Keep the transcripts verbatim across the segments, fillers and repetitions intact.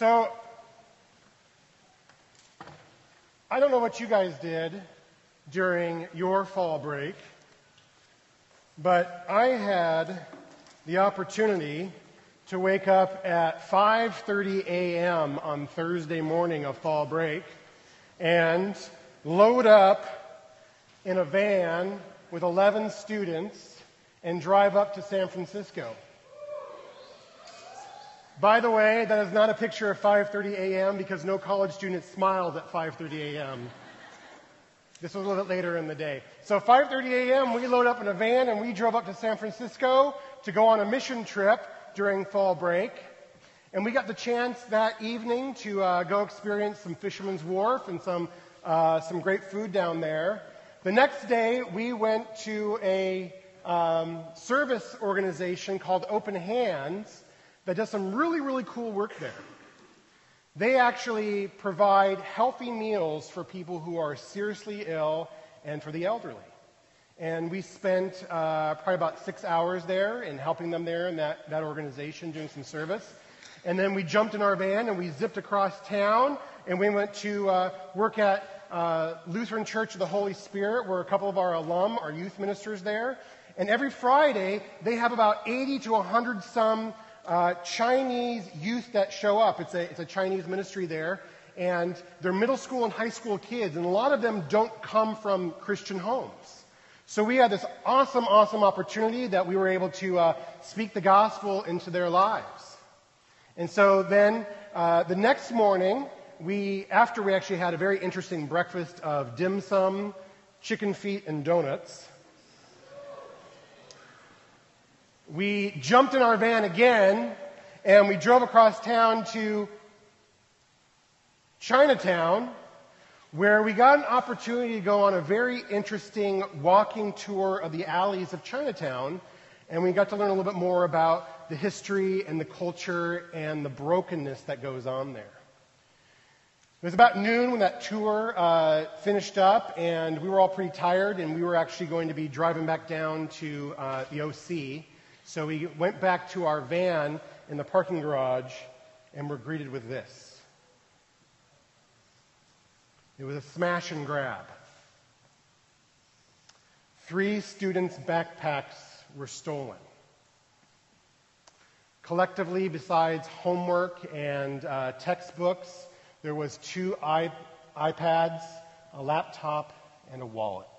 So, I don't know what you guys did during your fall break, but I had the opportunity to wake up at five thirty a m on Thursday morning of fall break and load up in a van with eleven students and drive up to San Francisco. By the way, that is not a picture of five thirty a m because no college student smiles at five thirty a m This was a little bit later in the day. So five thirty a m we load up in a van and we drove up to San Francisco to go on a mission trip during fall break. And we got the chance that evening to uh, go experience some Fisherman's Wharf and some, uh, some great food down there. The next day, we went to a um, service organization called Open Hands that does some really, really cool work there. They actually provide healthy meals for people who are seriously ill and for the elderly. And we spent uh, probably about six hours there in helping them there in that, that organization doing some service. And then we jumped in our van and we zipped across town and we went to uh, work at uh, Lutheran Church of the Holy Spirit, where a couple of our alum, our youth ministers there. And every Friday, they have about eighty to one hundred some Uh, Chinese youth that show up. It's a, it's a Chinese ministry there, and they're middle school and high school kids, and a lot of them don't come from Christian homes. So we had this awesome, awesome opportunity that we were able to uh, speak the gospel into their lives. And so then uh, the next morning, we after we actually had a very interesting breakfast of dim sum, chicken feet, and donuts, we jumped in our van again, and we drove across town to Chinatown, where we got an opportunity to go on a very interesting walking tour of the alleys of Chinatown, and we got to learn a little bit more about the history and the culture and the brokenness that goes on there. It was about noon when that tour uh, finished up, and we were all pretty tired, and we were actually going to be driving back down to uh, the O C, so we went back to our van in the parking garage and were greeted with this. It was a smash and grab. Three students' backpacks were stolen. Collectively, besides homework and uh, textbooks, there was two iP- iPads, a laptop, and a wallet.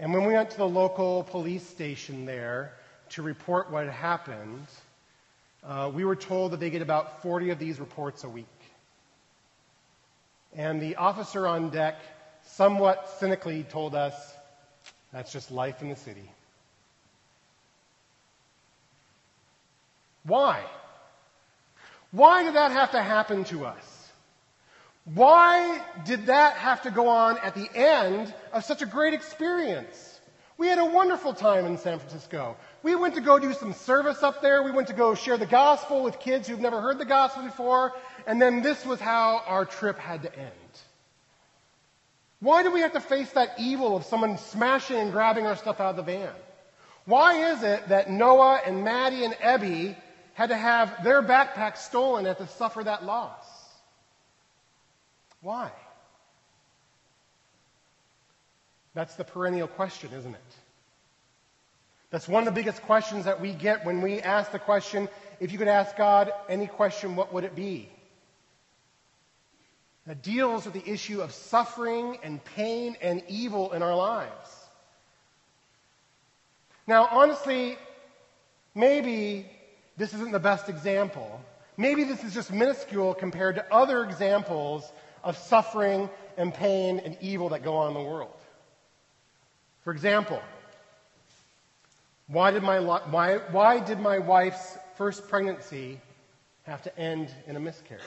And when we went to the local police station there to report what had happened, uh, we were told that they get about forty of these reports a week. And the officer on deck somewhat cynically told us, that's just life in the city. Why? Why did that have to happen to us? Why did that have to go on at the end of such a great experience? We had a wonderful time in San Francisco. We went to go do some service up there. We went to go share the gospel with kids who've never heard the gospel before. And then this was how our trip had to end. Why do we have to face that evil of someone smashing and grabbing our stuff out of the van? Why is it that Noah and Maddie and Ebby had to have their backpacks stolen and to suffer that loss? Why? That's the perennial question, isn't it? That's one of the biggest questions that we get when we ask the question, if you could ask God any question, what would it be? That deals with the issue of suffering and pain and evil in our lives. Now, honestly, maybe this isn't the best example. Maybe this is just minuscule compared to other examples of suffering and pain and evil that go on in the world. For example, why did my why why did my wife's first pregnancy have to end in a miscarriage?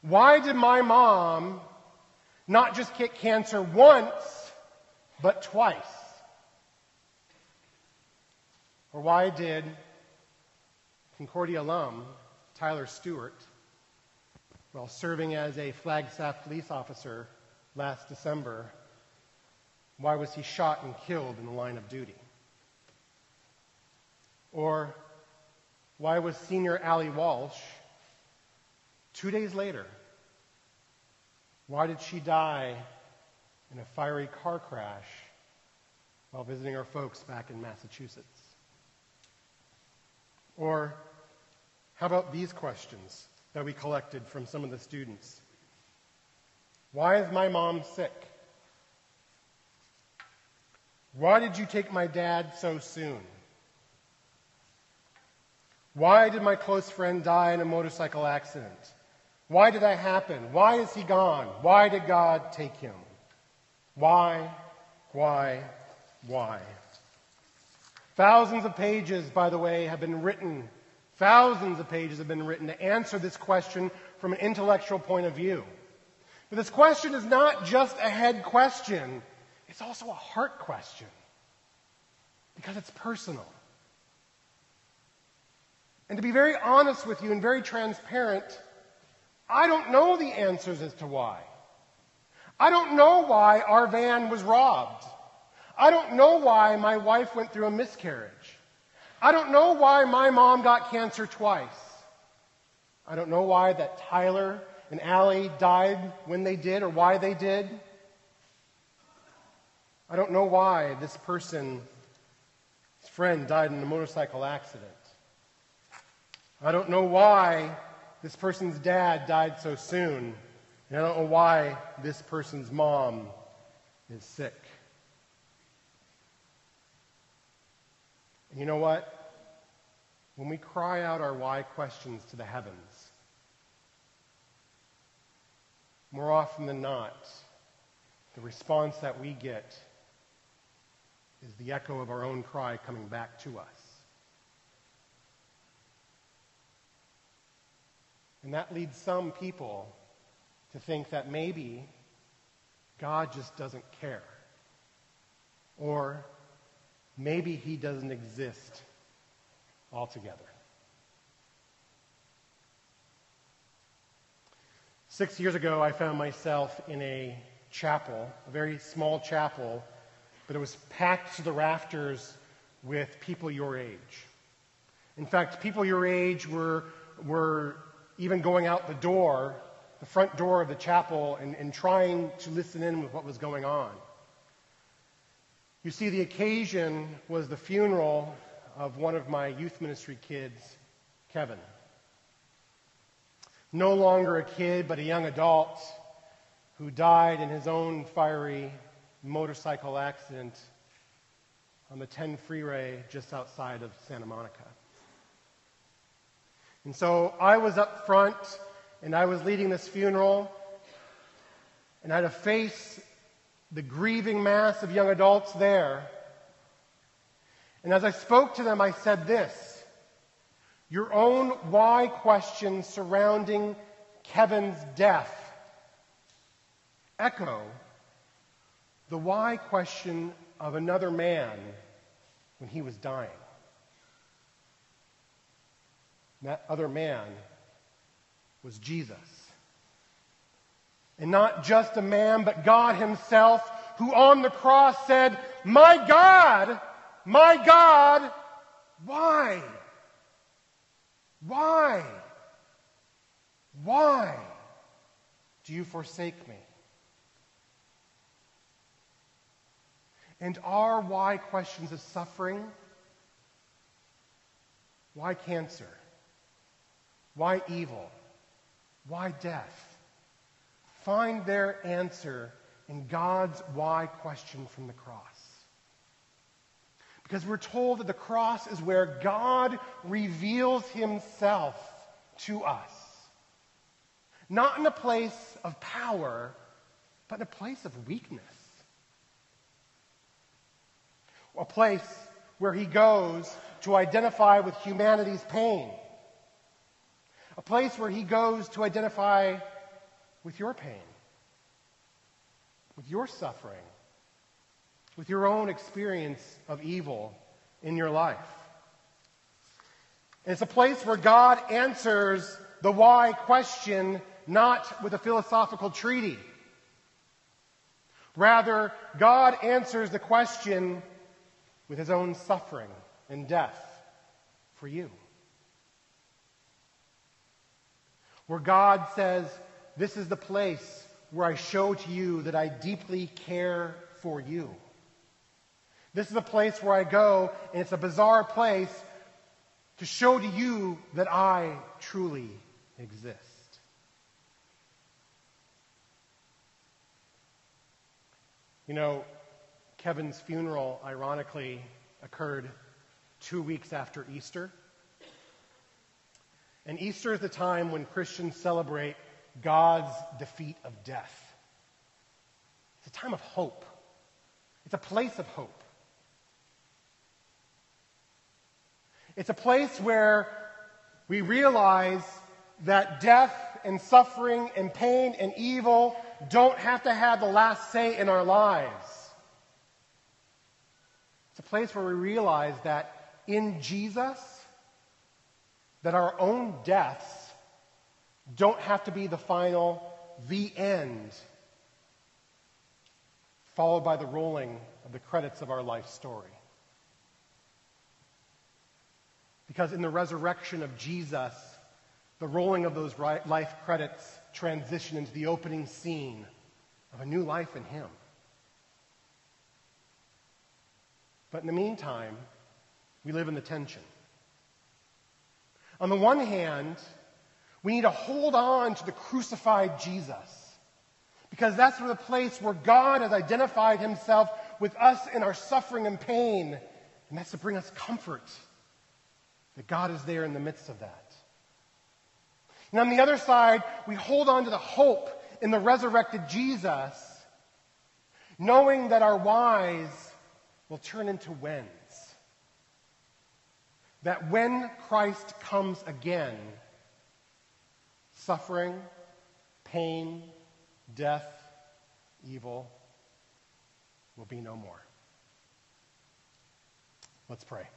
Why did my mom not just get cancer once, but twice? Or why did Concordia alum Tyler Stewart, while serving as a Flagstaff police officer last December, why was he shot and killed in the line of duty? Or why was Senior Allie Walsh, two days later, why did she die in a fiery car crash while visiting our folks back in Massachusetts? Or how about these questions that we collected from some of the students? Why is my mom sick? Why did you take my dad so soon? Why did my close friend die in a motorcycle accident? Why did that happen? Why is he gone? Why did God take him? Why, why, why? Thousands of pages, by the way, have been written. Thousands of pages have been written to answer this question from an intellectual point of view. But this question is not just a head question. It's also a heart question, because it's personal. And to be very honest with you and very transparent, I don't know the answers as to why. I don't know why our van was robbed. I don't know why my wife went through a miscarriage. I don't know why my mom got cancer twice. I don't know why that Tyler and Allie died when they did or why they did. I don't know why this person's friend died in a motorcycle accident. I don't know why this person's dad died so soon. And I don't know why this person's mom is sick. And you know what? When we cry out our why questions to the heavens, more often than not, the response that we get is the echo of our own cry coming back to us. And that leads some people to think that maybe God just doesn't care, or maybe he doesn't exist altogether. Six years ago, I found myself in a chapel, a very small chapel, but it was packed to the rafters with people your age. In fact, people your age were were even going out the door, the front door of the chapel, and, and trying to listen in with what was going on. You see, the occasion was the funeral of one of my youth ministry kids, Kevin. No longer a kid, but a young adult who died in his own fiery motorcycle accident on the ten freeway just outside of Santa Monica. And so I was up front, and I was leading this funeral, and I had to face the grieving mass of young adults there. And as I spoke to them, I said this: your own why question surrounding Kevin's death echo the why question of another man when he was dying. And that other man was Jesus. And not just a man, but God himself, who on the cross said, "My God, my God, why? Why? Why do you forsake me?" And our why questions of suffering: why cancer? Why evil? Why death? Find their answer in God's why question from the cross. Because we're told that the cross is where God reveals himself to us. Not in a place of power, but in a place of weakness. A place where he goes to identify with humanity's pain. A place where he goes to identify with your pain, with your suffering, with your own experience of evil in your life. And it's a place where God answers the why question not with a philosophical treaty. Rather, God answers the question with his own suffering and death for you where God says, this is the place where I show to you that I deeply care for you. This is a place where I go, and it's a bizarre place, to show to you that I truly exist. You know, Kevin's funeral, ironically, occurred two weeks after Easter. And Easter is the time when Christians celebrate God's defeat of death. It's a time of hope. It's a place of hope. It's a place where we realize that death and suffering and pain and evil don't have to have the last say in our lives. It's a place where we realize that in Jesus, that our own deaths don't have to be the final, the end, followed by the rolling of the credits of our life story. Because in the resurrection of Jesus, the rolling of those life credits transition into the opening scene of a new life in Him. But in the meantime, we live in the tension. On the one hand, we need to hold on to the crucified Jesus, because that's the place where God has identified Himself with us in our suffering and pain, and that's to bring us comfort, that God is there in the midst of that. And on the other side, we hold on to the hope in the resurrected Jesus, knowing that our whys will turn into whens. That when Christ comes again, suffering, pain, death, evil will be no more. Let's pray.